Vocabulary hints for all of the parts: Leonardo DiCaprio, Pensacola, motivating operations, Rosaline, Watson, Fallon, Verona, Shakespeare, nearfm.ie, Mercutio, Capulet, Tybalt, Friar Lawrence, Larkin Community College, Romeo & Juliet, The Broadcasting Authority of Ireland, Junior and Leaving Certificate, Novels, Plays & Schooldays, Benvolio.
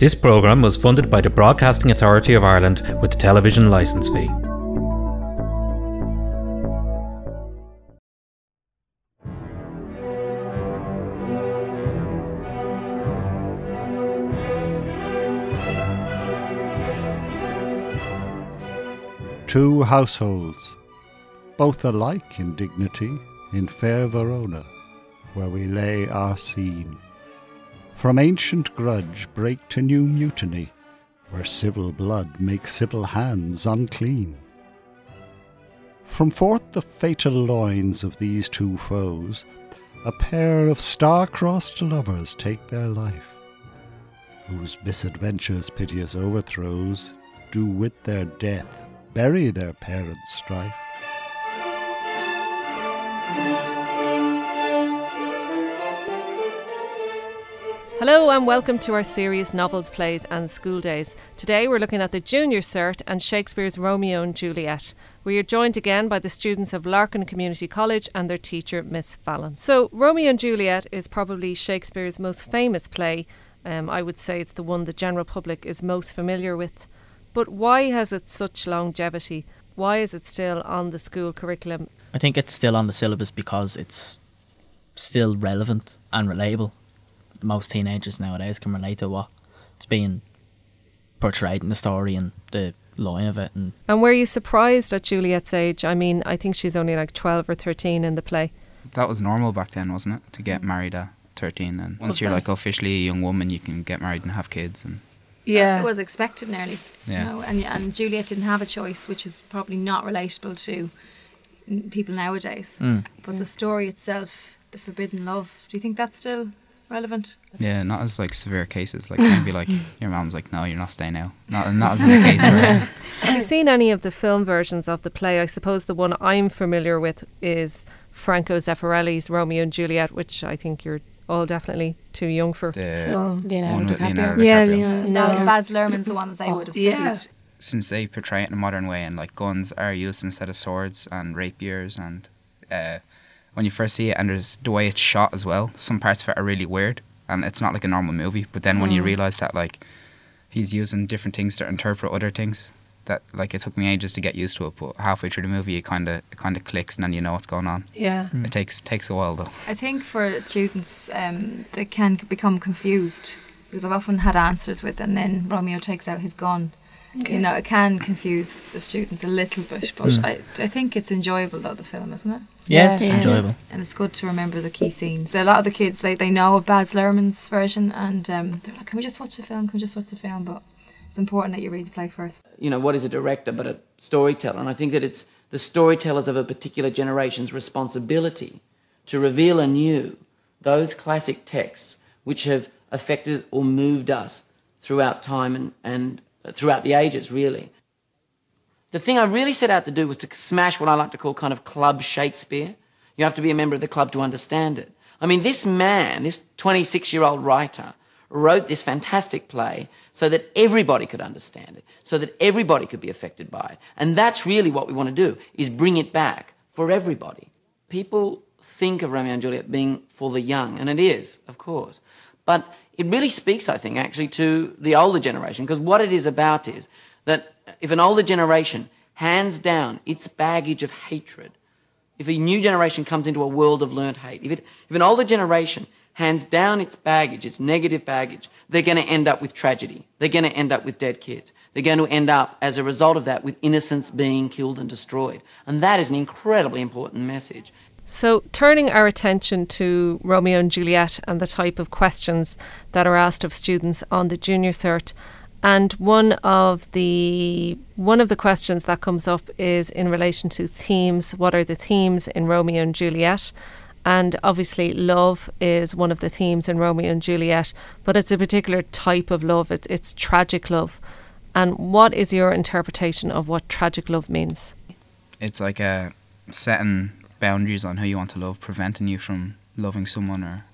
This programme was funded by the Broadcasting Authority of Ireland with the television licence fee. Two households, both alike in dignity, in fair Verona, where we lay our scene. From ancient grudge break to new mutiny, where civil blood makes civil hands unclean. From forth the fatal loins of these two foes, a pair of star-crossed lovers take their life, whose misadventures piteous overthrows do with their death bury their parents' strife. Hello and welcome to our series Novels, Plays and Schooldays. Today we're looking at the Junior Cert and Shakespeare's Romeo and Juliet. We are joined again by the students of Larkin Community College and their teacher, Miss Fallon. So, Romeo and Juliet is probably Shakespeare's most famous play. I would say it's the one the general public is most familiar with. But why has it such longevity? Why is it still on the school curriculum? I think it's still on the syllabus because it's still relevant and relatable. Most teenagers nowadays can relate to what's being portrayed in the story and the line of it. And were you surprised at Juliet's age? I mean, I think she's only like 12 or 13 in the play. That was normal back then, wasn't it? To get married at 13. And once you're like officially a young woman, you can get married and have kids and... Yeah, it was expected nearly, you know, and Juliet didn't have a choice, which is probably not relatable to people nowadays. But the story itself, the forbidden love, do you think that's still relevant? Yeah, not as like severe cases. Like maybe like your mom's like, no, you're not staying out. Not as in the case. Have you seen any of the film versions of the play? I suppose the one I'm familiar with is Franco Zeffirelli's Romeo and Juliet, which I think you're all definitely too young for. Leonardo DiCaprio. Baz Luhrmann's the one that they would have studied. Yeah. Since they portray it in a modern way and like guns are used instead of swords and rapiers, and when you first see it, and there's the way it's shot as well, some parts of it are really weird and it's not like a normal movie, but then when you realise that like he's using different things to interpret other things, that like it took me ages to get used to it, but halfway through the movie it kind of clicks and then you know what's going on. It takes a while though. I think for students they can become confused, because I've often had answers with and then Romeo takes out his gun. You know, it can confuse the students a little bit, but I think it's enjoyable though, the film, isn't it? Yeah, it's enjoyable. And it's good to remember the key scenes. So a lot of the kids, they know of Baz Luhrmann's version and they're like, can we just watch the film, but it's important that you read the play first. You know, what is a director but a storyteller? And I think that it's the storytellers of a particular generation's responsibility to reveal anew those classic texts which have affected or moved us throughout time and throughout the ages, really. The thing I really set out to do was to smash what I like to call kind of club Shakespeare. You have to be a member of the club to understand it. I mean, this man, this 26-year-old writer, wrote this fantastic play so that everybody could understand it, so that everybody could be affected by it. And that's really what we want to do, is bring it back for everybody. People think of Romeo and Juliet being for the young, and it is, of course. But it really speaks, I think, actually to the older generation, because what it is about is that if an older generation hands down its baggage of hatred, if a new generation comes into a world of learnt hate, if an older generation hands down its baggage, its negative baggage, they're going to end up with tragedy. They're going to end up with dead kids. They're going to end up, as a result of that, with innocents being killed and destroyed. And that is an incredibly important message. So, turning our attention to Romeo and Juliet and the type of questions that are asked of students on the Junior Cert, and one of the questions that comes up is in relation to themes. What are the themes in Romeo and Juliet? And obviously love is one of the themes in Romeo and Juliet, but it's a particular type of love. It's tragic love. And what is your interpretation of what tragic love means? It's like setting boundaries on who you want to love, preventing you from loving someone, or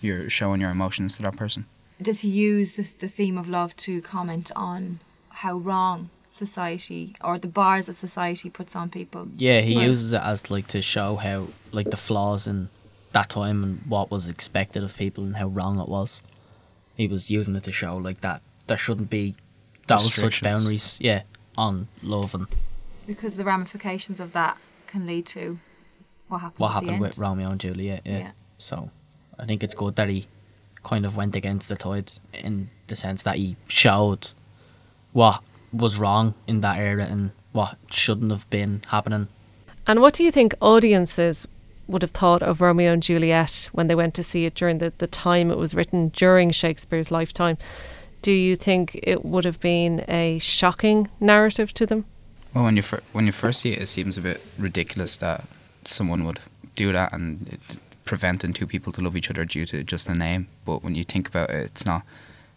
you're showing your emotions to that person. Does he use the theme of love to comment on how wrong society, or the bars that society puts on people? Yeah, he uses it as like to show how like the flaws in that time and what was expected of people and how wrong it was. He was using it to show like that there shouldn't be those such boundaries on love, and because the ramifications of that can lead to what happened with Romeo and Juliet. Yeah. So I think it's good that he kind of went against the tide, in the sense that he showed what was wrong in that era and what shouldn't have been happening. And what do you think audiences would have thought of Romeo and Juliet when they went to see it during the time it was written, during Shakespeare's lifetime? Do you think it would have been a shocking narrative to them? Well, when you first see it, it seems a bit ridiculous that someone would do that, and preventing two people to love each other due to just a name. But when you think about it, it's not.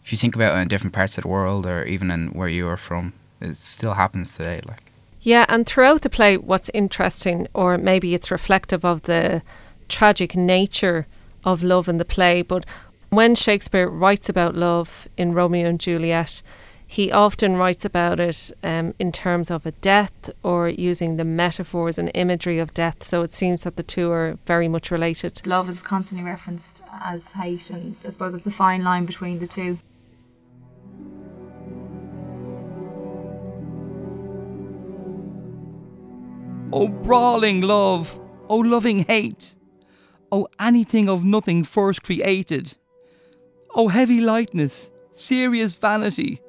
If you think about it in different parts of the world, or even in where you are from, it still happens today. Yeah, and throughout the play, what's interesting, or maybe it's reflective of the tragic nature of love in the play, but when Shakespeare writes about love in Romeo and Juliet, he often writes about it in terms of a death, or using the metaphors and imagery of death. So it seems that the two are very much related. Love is constantly referenced as hate, and I suppose it's a fine line between the two. Oh, brawling love, oh, loving hate, oh, anything of nothing first created, oh, heavy lightness, serious vanity,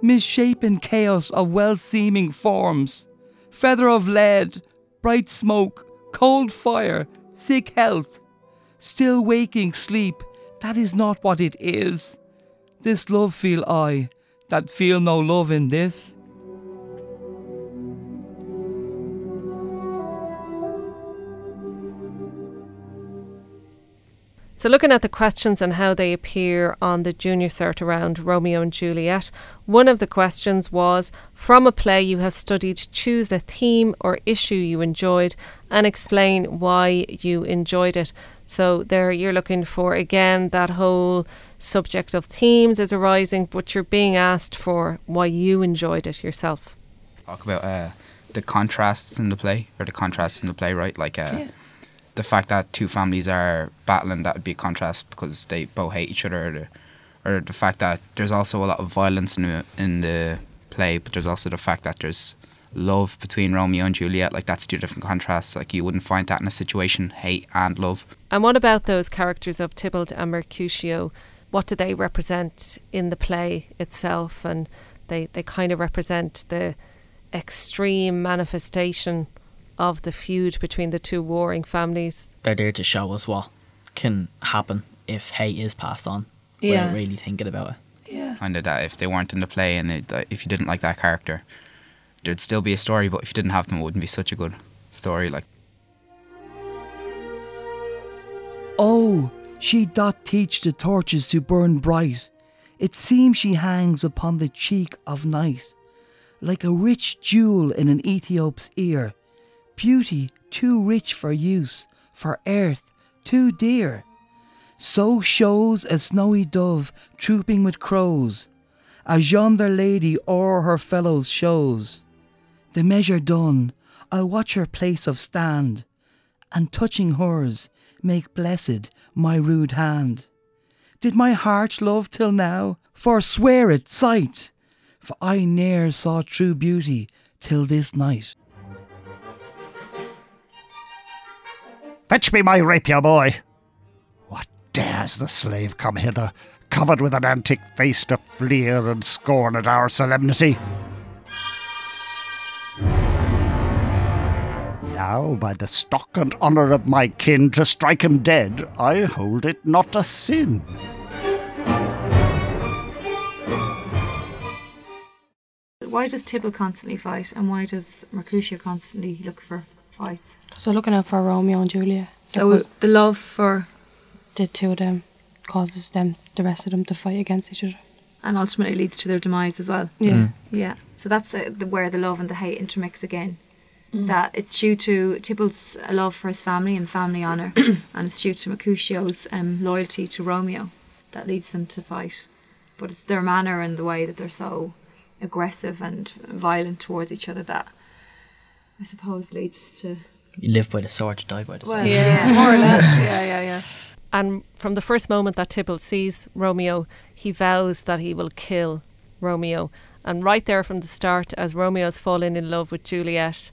misshapen chaos of well-seeming forms, feather of lead, bright smoke, cold fire, sick health, still waking sleep, that is not what it is. This love feel I, that feel no love in this. So looking at the questions and how they appear on the Junior Cert around Romeo and Juliet, one of the questions was, from a play you have studied, choose a theme or issue you enjoyed and explain why you enjoyed it. So there you're looking for, again, that whole subject of themes is arising, but you're being asked for why you enjoyed it yourself. Talk about the contrasts in the play, right? The fact that two families are battling, that would be a contrast because they both hate each other. Or the fact that there's also a lot of violence in the play, but there's also the fact that there's love between Romeo and Juliet. That's two different contrasts. You wouldn't find that in a situation, hate and love. And what about those characters of Tybalt and Mercutio? What do they represent in the play itself? And they kind of represent the extreme manifestation of the feud between the two warring families. They're there to show us what can happen if hate is passed on without really thinking about it. Yeah. Kind of that if they weren't in the play, and if you didn't like that character, there'd still be a story, but if you didn't have them, it wouldn't be such a good story. Oh, she doth teach the torches to burn bright. It seems she hangs upon the cheek of night, like a rich jewel in an Ethiop's ear. Beauty too rich for use, for earth too dear. So shows a snowy dove trooping with crows, as yonder lady o'er her fellows shows. The measure done, I'll watch her place of stand, and touching hers, make blessed my rude hand. Did my heart love till now? Forswear it sight, for I ne'er saw true beauty till this night. Fetch me my rapier, boy. What dares the slave come hither, covered with an antique face, to fleer and scorn at our solemnity? Now, by the stock and honour of my kin, to strike him dead, I hold it not a sin. Why does Tybalt constantly fight, and why does Mercutio constantly look for fights? Because they're looking out for Romeo and Juliet. So the love for the two of them causes them, the rest of them, to fight against each other, and ultimately leads to their demise as well. So that's where the love and the hate intermix again. That it's due to Tybalt's love for his family and family honour, and it's due to Mercutio's loyalty to Romeo that leads them to fight. But it's their manner and the way that they're so aggressive and violent towards each other that, I suppose, leads us to... You live by the sword, you die by the sword. More or less, yeah. And from the first moment that Tybalt sees Romeo, he vows that he will kill Romeo. And right there from the start, as Romeo's falling in love with Juliet,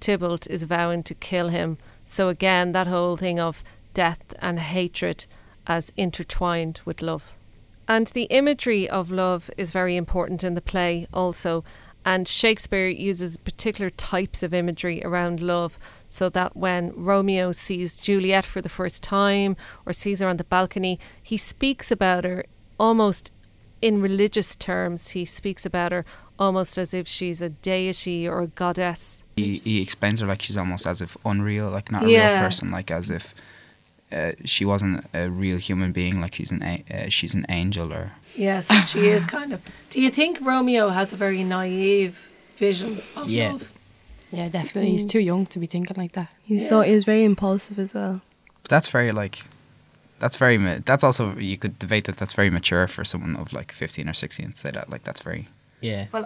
Tybalt is vowing to kill him. So again, that whole thing of death and hatred as intertwined with love. And the imagery of love is very important in the play also. And Shakespeare uses particular types of imagery around love, so that when Romeo sees Juliet for the first time or sees her on the balcony, he speaks about her almost in religious terms. He speaks about her almost as if she's a deity or a goddess. He explains her like she's almost as if unreal, like not a real person, like as if she wasn't a real human being, like she's an angel or... Yes, yeah, so she is kind of... Do you think Romeo has a very naive vision of love? Yeah, definitely. He's too young to be thinking like that. He's very impulsive as well. But that's very that's also, you could debate that's very mature for someone of like 15 or 16 to say that, like that's very... Yeah. Well,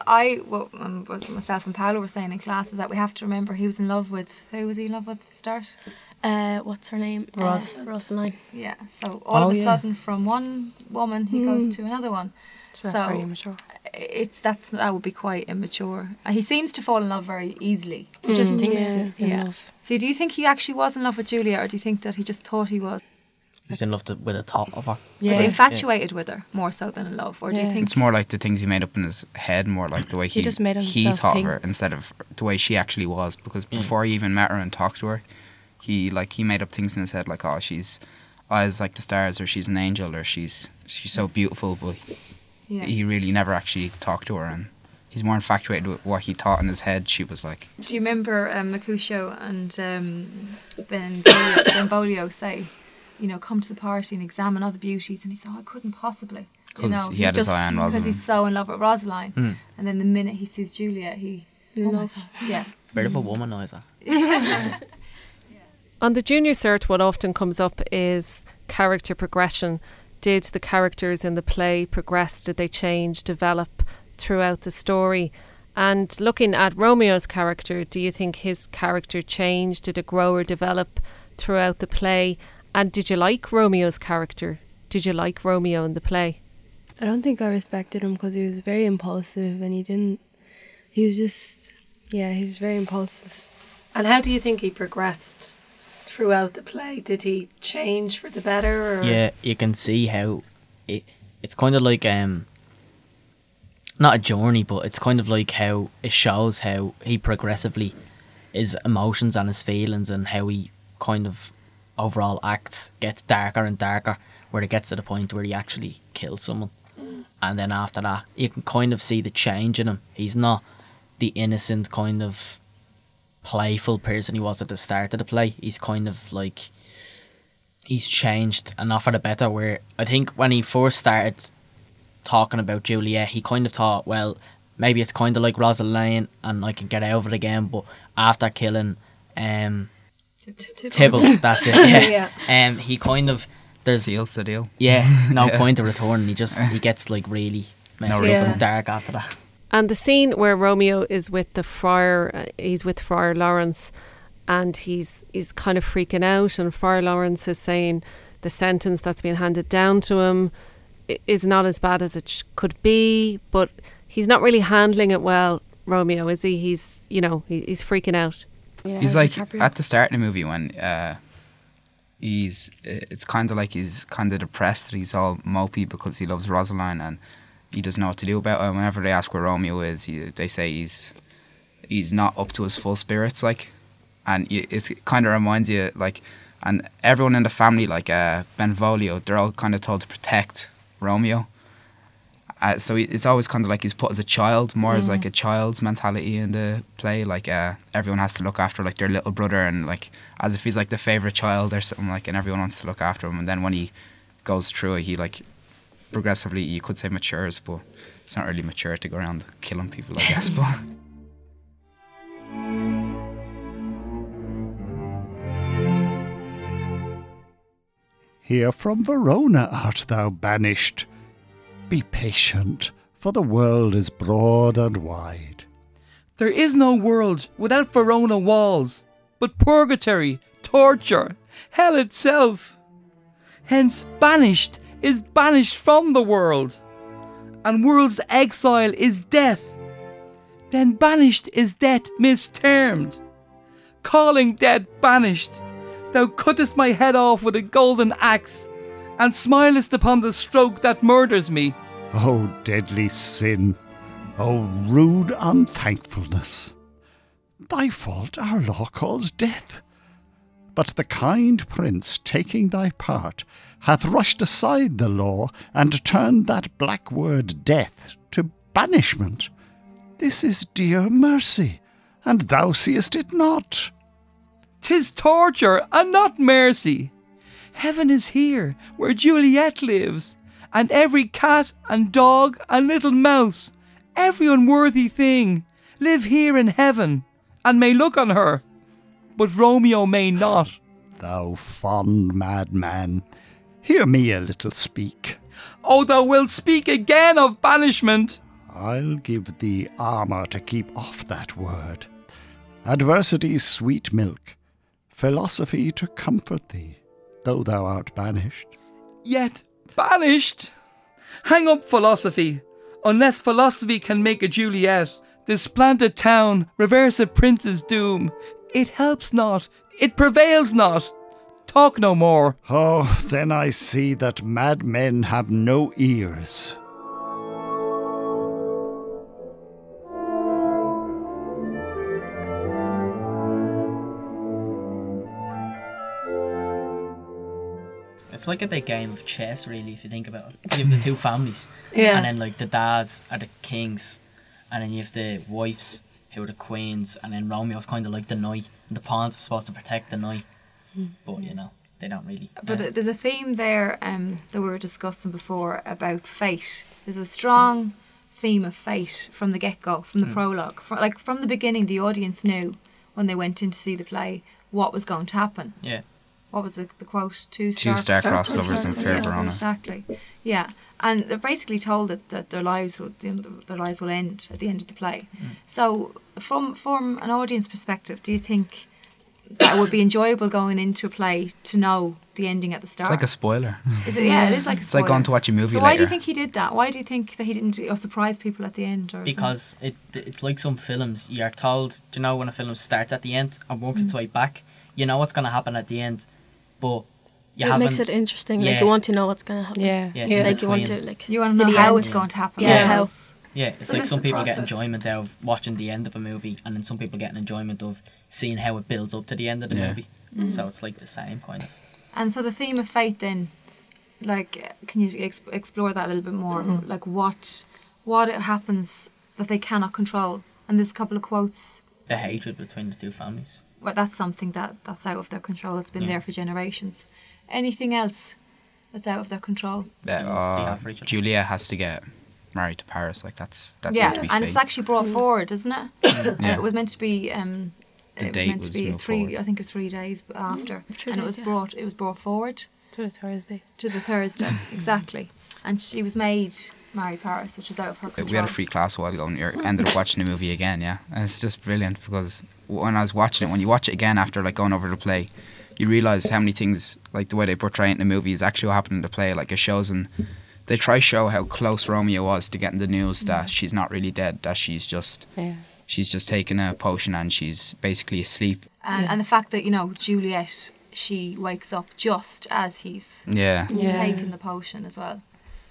what myself and Paolo were saying in class is that we have to remember who was he in love with at the start? What's her name? Rosaline. Yeah, so all of a sudden from one woman he goes to another one. So that's very immature. That would be quite immature. He seems to fall in love very easily. He just thinks he's in love. So do you think he actually was in love with Julia, or do you think that he just thought he was? He's in love with the thought of her. Yeah. Was he infatuated with her more so than in love? Or do you think it's more like the things he made up in his head, more like the way he just made he thought of her instead of the way she actually was? Because before he even met her and talked to her, he made up things in his head like, oh, she's eyes like the stars, or she's an angel, or she's so beautiful, but he really never actually talked to her, and he's more infatuated with what he thought in his head she was like. Do you remember Mercutio and Benvolio say, come to the party and examine other beauties, and he said, oh, I couldn't possibly. Because he had his eye on Rosaline. Because he's so in love with Rosaline. Mm. And then the minute he sees Juliet, Beautiful womanizer. Yeah. On the junior cert, what often comes up is character progression. Did the characters in the play progress? Did they change, develop throughout the story? And looking at Romeo's character, do you think his character changed? Did it grow or develop throughout the play? And did you like Romeo's character? Did you like Romeo in the play? I don't think I respected him because he was very impulsive, and he's very impulsive. And how do you think he progressed throughout the play? Did he change for the better? Or? Yeah, you can see how it's kind of like, not a journey, but it's kind of like how it shows how he progressively, his emotions and his feelings and how he kind of overall acts gets darker and darker, where it gets to the point where he actually kills someone. And then after that, you can kind of see the change in him. He's not the innocent kind of playful person he was at the start of the play. He's kind of like, he's changed enough for the better, where I think when he first started talking about Juliet, he kind of thought, well, maybe it's kind of like Rosaline and I can get over it again, but after killing Tybalt, that's it. Yeah. He kind of seals the deal. Yeah, no point of return. He gets like really messed up and dark after that. And the scene where Romeo is with the friar, he's with Friar Lawrence, and he's kind of freaking out, and Friar Lawrence is saying the sentence that's been handed down to him is not as bad as it could be, but he's not really handling it well. Romeo, is he? He's he's freaking out. He's like DiCaprio. At the start of the movie when it's kind of like he's kind of depressed, and he's all mopey because he loves Rosaline and he doesn't know what to do about her. Whenever they ask where Romeo is, they say he's not up to his full spirits, like, and it kind of reminds you, like, and everyone in the family, like Benvolio, they're all kind of told to protect Romeo. So it's always kind of like he's put as a child, more as like a child's mentality in the play. Like everyone has to look after like their little brother, and like as if he's like the favorite child or something, like, and everyone wants to look after him. And then when he goes through it, he like progressively, you could say, matures, but it's not really mature to go around killing people, I guess. But. Here from Verona art thou banished. Be patient, for the world is broad and wide. There is no world without Verona walls, but purgatory, torture, hell itself. Hence, banished is banished from the world, and world's exile is death. Then banished is debt mistermed, calling dead banished. Thou cuttest my head off with a golden axe, and smilest upon the stroke that murders me. O deadly sin, O rude unthankfulness, thy fault our law calls death. But the kind prince, taking thy part, hath rushed aside the law, and turned that black word death to banishment. This is dear mercy, and thou seest it not. 'Tis torture, and not mercy. Heaven is here, where Juliet lives, and every cat and dog and little mouse, every unworthy thing, live here in heaven, and may look on her. But Romeo may not. Thou fond madman, hear me a little speak. Oh, thou wilt speak again of banishment. I'll give thee armour to keep off that word. Adversity's sweet milk, philosophy to comfort thee, though thou art banished. Yet banished? Hang up philosophy, unless philosophy can make a Juliet. Displant a town, reverse a prince's doom. It helps not, it prevails not. Talk no more. Oh, then I see that madmen have no ears. It's like a big game of chess, really, if you think about it. You have the two families, and then like the dads are the kings, and then you have the wives who are the queens, and then Romeo's kind of like the knight, and the pawns are supposed to protect the knight, but you know, they don't really. But there's a theme there that we were discussing before about fate. There's a strong theme of fate from the get-go, from the prologue. From the beginning, the audience knew when they went in to see the play what was going to happen. Yeah. What was the quote? Two star-crossed lovers in fair Verona. Exactly. Yeah, and they're basically told that their lives will end at the end of the play. Mm. So, from an audience perspective, do you think that would be enjoyable going into a play to know the ending at the start? It's like a spoiler. Is it? Yeah, it is like a spoiler. It's like going to watch a movie. So why do you think he did that? Why do you think that he didn't surprise people at the end? Because it's like some films. You are told, do you know, when a film starts at the end and works its way back, you know what's going to happen at the end. But it makes it interesting. Yeah. Like you want to know what's going to happen. Yeah. Like you want to know how it's going to happen. Yeah. It's so like some people get enjoyment out of watching the end of a movie, and then some people get an enjoyment of seeing how it builds up to the end of the movie. Mm-hmm. So it's like the same kind of. And so the theme of fate, then, like, can you explore that a little bit more? Mm-hmm. Like what happens that they cannot control? And there's a couple of quotes. The hatred between the two families. Well, that's something that's out of their control. It's been there for generations. Anything else that's out of their control? Julia has to get married to Paris. Like that's going to be and fate. It's actually brought forward, isn't it? It was meant to be. I think, 3 days after, and it was brought. It was brought forward to the Thursday. Exactly. And she was made marry Paris, which was out of her control. We had a free class a while ago, and we ended up watching the movie again. Yeah, and it's just brilliant because. When you watch it again after like going over the play, you realise how many things, like the way they portray it in the movie, is actually what happened in the play. Like it shows, and they try to show how close Romeo was to getting the news that she's not really dead, that she's just taken a potion and she's basically asleep. And the fact that, you know, Juliet, she wakes up just as he's taken the potion as well.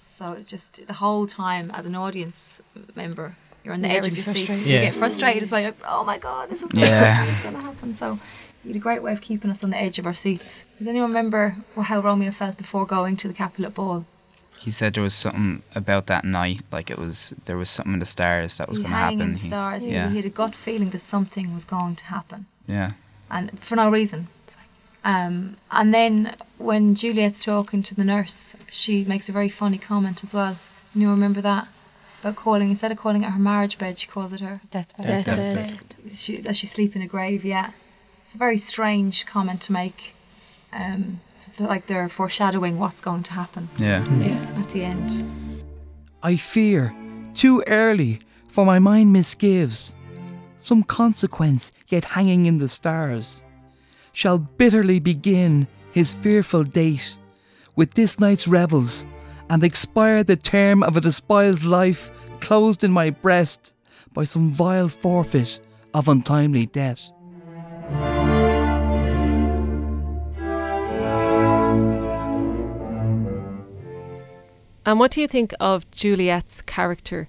So it's just the whole time as an audience member, you're on the edge of your seat. You get frustrated as well. You're like, oh my God, this is going to happen. So you did a great way of keeping us on the edge of our seats. Does anyone remember how Romeo felt before going to the Capulet ball? He said there was something about that night, like there was something in the stars that was going to happen. In the stars. He had a gut feeling that something was going to happen. Yeah. And for no reason. And then when Juliet's talking to the nurse, she makes a very funny comment as well. Can you remember that? About calling, instead of calling it her marriage bed, she calls it her death bed. As she sleep in a grave, it's a very strange comment to make. It's like they're foreshadowing what's going to happen. At the end. I fear too early, for my mind misgives. Some consequence yet hanging in the stars shall bitterly begin his fearful date, with this night's revels, and expire the term of a despised life closed in my breast by some vile forfeit of untimely death. And what do you think of Juliet's character?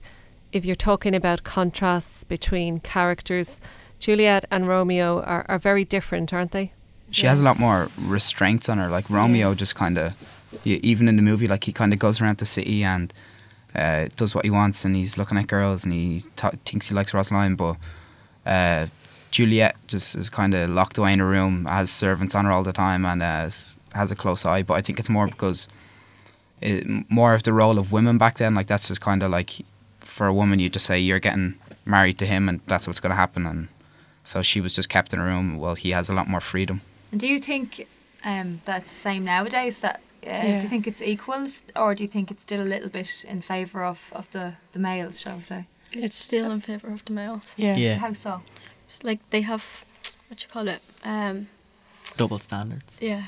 If you're talking about contrasts between characters, Juliet and Romeo are very different, aren't they? She has a lot more restraints on her. Like Romeo just kind of, even in the movie, like he kind of goes around the city and does what he wants, and he's looking at girls, and he thinks he likes Rosaline, but Juliet just is kind of locked away in a room, has servants on her all the time, and has a close eye. But I think it's more because... more of the role of women back then, like that's just kind of like, for a woman you just say you're getting married to him and that's what's going to happen, and so she was just kept in a room while he has a lot more freedom. And do you think that's the same nowadays, that do you think it's equal, or do you think it's still a little bit in favour of the males, shall we say? It's still in favour of the males. Yeah. How so? It's like they have, what you call it, double standards. Yeah.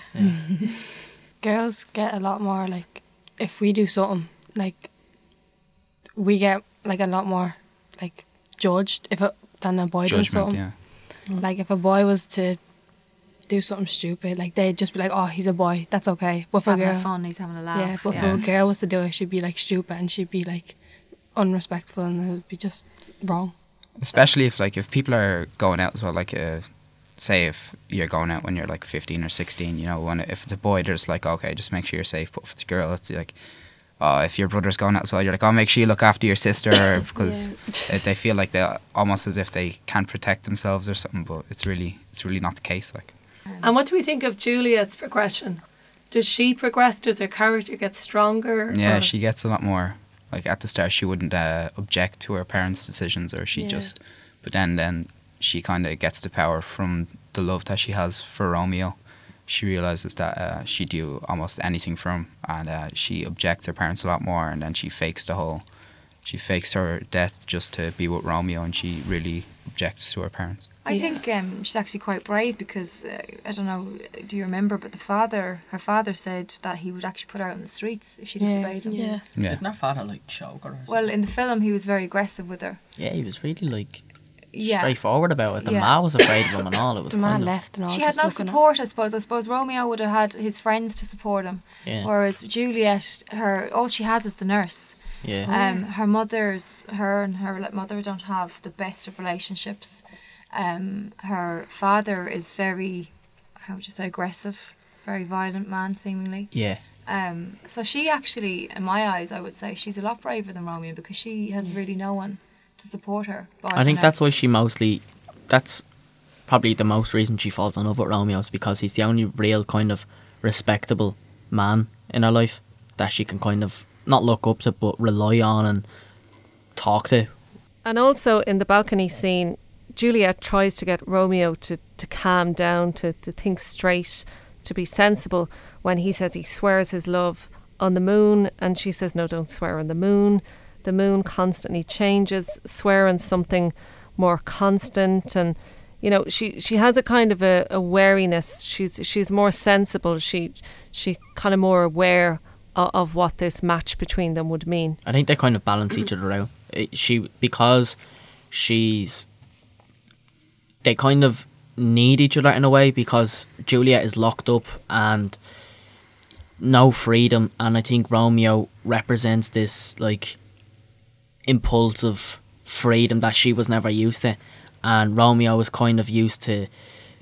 Girls get a lot more, like if we do something, like, we get, like, a lot more, like, judged than a boy does something. Yeah. Mm. Like, if a boy was to do something stupid, like, they'd just be like, oh, he's a boy, that's okay. But for a girl, fun, he's having a laugh. Yeah, but if a girl was to do it, she'd be, like, stupid, and she'd be, like, unrespectful, and it would be just wrong. Especially if people are going out as well, like, say if you're going out when you're like 15 or 16, you know, when if it's a boy, they're just like, okay, just make sure you're safe. But if it's a girl, it's like, oh, if your brother's going out as well, you're like, oh, make sure you look after your sister, because they feel like they almost as if they can't protect themselves or something. But it's really not the case. Like. And what do we think of Juliet's progression? Does she progress? Does her character get stronger? Yeah, or? She gets a lot more. Like at the start, she wouldn't object to her parents' decisions, or she just. But then. She kind of gets the power from the love that she has for Romeo. She realises that she'd do almost anything for him, and she objects her parents a lot more, and then she fakes her death just to be with Romeo, and she really objects to her parents. I think she's actually quite brave, because, I don't know, do you remember, but her father said that he would actually put her out in the streets if she disobeyed him. Yeah. Didn't her father, like, choke her or something? Well, in the film, he was very aggressive with her. Yeah, he was really, like... straightforward about it. The ma was afraid of him and all. It was the ma left and all. She had no support, I suppose. I suppose Romeo would have had his friends to support him, whereas Juliet, all she has is the nurse. Yeah. Her and her mother don't have the best of relationships. Her father is very, how would you say, aggressive, very violent man seemingly. Yeah. So she actually, in my eyes, I would say she's a lot braver than Romeo, because she has really no one to support her. I think that's why that's probably the most reason she falls in love with Romeo, is because he's the only real kind of respectable man in her life that she can kind of not look up to but rely on and talk to. And also in the balcony scene, Juliet tries to get Romeo to calm down, to think straight, to be sensible, when he says he swears his love on the moon, and she says, no, don't swear on the moon. The moon constantly changes, swearing something more constant. And, you know, she has a kind of a wariness. She's more sensible. She kind of more aware of what this match between them would mean. I think they kind of balance each other out. They kind of need each other in a way, because Juliet is locked up and no freedom. And I think Romeo represents this, like, impulsive freedom that she was never used to, and Romeo was kind of used to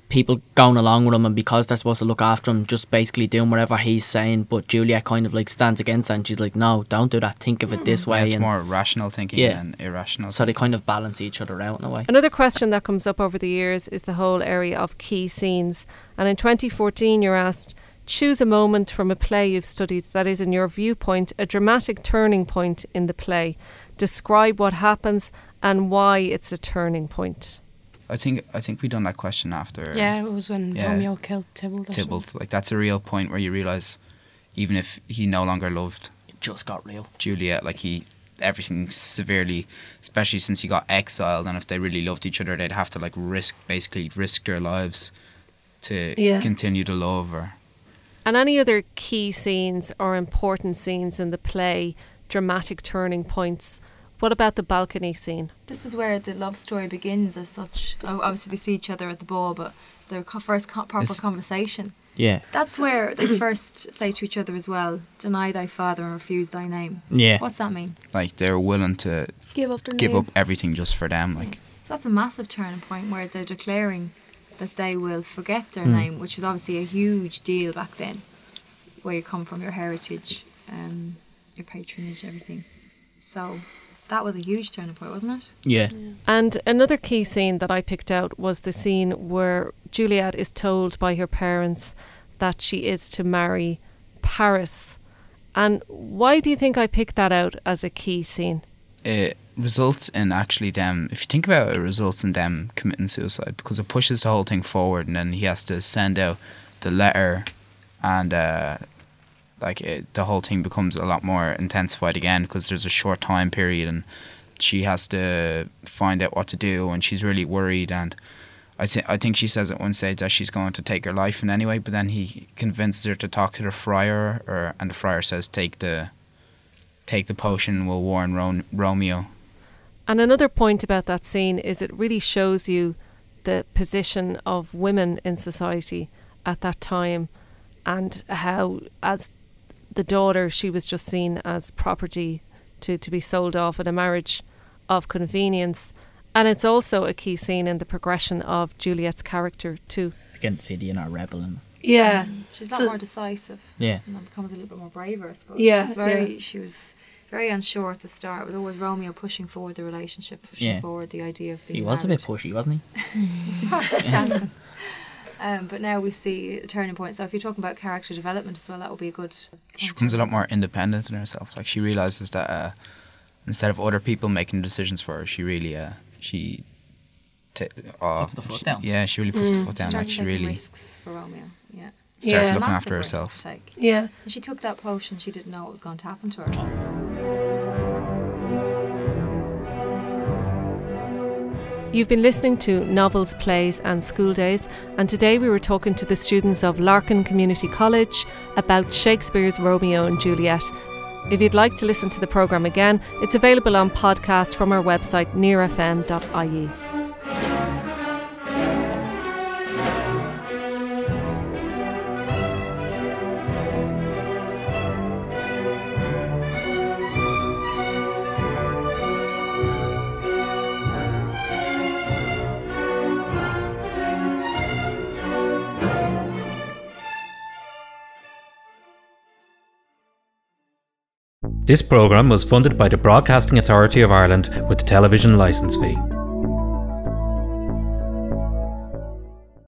people going along with him, and because they're supposed to look after him, just basically doing whatever he's saying. But Juliet kind of like stands against that, and she's like, no, don't do that, think of it this way. It's more rational thinking than irrational, so they kind of balance each other out in a way. Another question that comes up over the years is the whole area of key scenes, and in 2014 you're asked, choose a moment from a play you've studied that is, in your viewpoint, a dramatic turning point in the play. Describe what happens and why it's a turning point. I think we done that question after. Yeah, it was when Romeo killed Tybalt. Tybalt, like that's a real point where you realise, even if he no longer loved, it just got real. Juliet, like everything severely, especially since he got exiled, and if they really loved each other, they'd have to risk their lives to continue to love her. And any other key scenes or important scenes in the play, dramatic turning points? What about the balcony scene? This is where the love story begins as such. Obviously, they see each other at the ball, but their first proper conversation. Yeah. That's where they first say to each other as well, deny thy father and refuse thy name. Yeah. What's that mean? Like, they're willing to give up everything just for them. Like. So that's a massive turning point where they're declaring that they will forget their name, which was obviously a huge deal back then, where you come from, your heritage, your patronage, everything. So that was a huge turning point, wasn't it? Yeah. And another key scene that I picked out was the scene where Juliet is told by her parents that she is to marry Paris. And why do you think I picked that out as a key scene? It results in actually them, if you think about it, it results in them committing suicide, because it pushes the whole thing forward, and then he has to send out the letter, and the whole thing becomes a lot more intensified again, because there's a short time period and she has to find out what to do, and she's really worried. And I think she says at one stage that she's going to take her life in anyway, but then he convinces her to talk to the friar, and the friar says take the potion, will warn Romeo. And another point about that scene is it really shows you the position of women in society at that time, and how as the daughter she was just seen as property to be sold off at a marriage of convenience. And it's also a key scene in the progression of Juliet's character too. Against Sidney and our rebel and yeah. She's a lot more decisive. Yeah. And becomes a little bit more braver, I suppose. Yeah. She was very unsure at the start, with always Romeo pushing forward the relationship, pushing forward the idea of being married. He was a bit pushy, wasn't he? But now we see a turning point. So if you're talking about character development as well, that will be a good... She becomes a lot more independent in herself. Like, she realises that instead of other people making decisions for her, she really... puts the foot down. Yeah, she really puts the foot down. She really risks for Romeo. Yeah. Starts looking after herself. Yeah. And she took that potion. She didn't know what was going to happen to her. You've been listening to Novels, Plays and Schooldays, and today we were talking to the students of Larkin Community College about Shakespeare's Romeo and Juliet. If you'd like to listen to the programme again, it's available on podcast from our website nearfm.ie. This programme was funded by the Broadcasting Authority of Ireland with the television licence fee.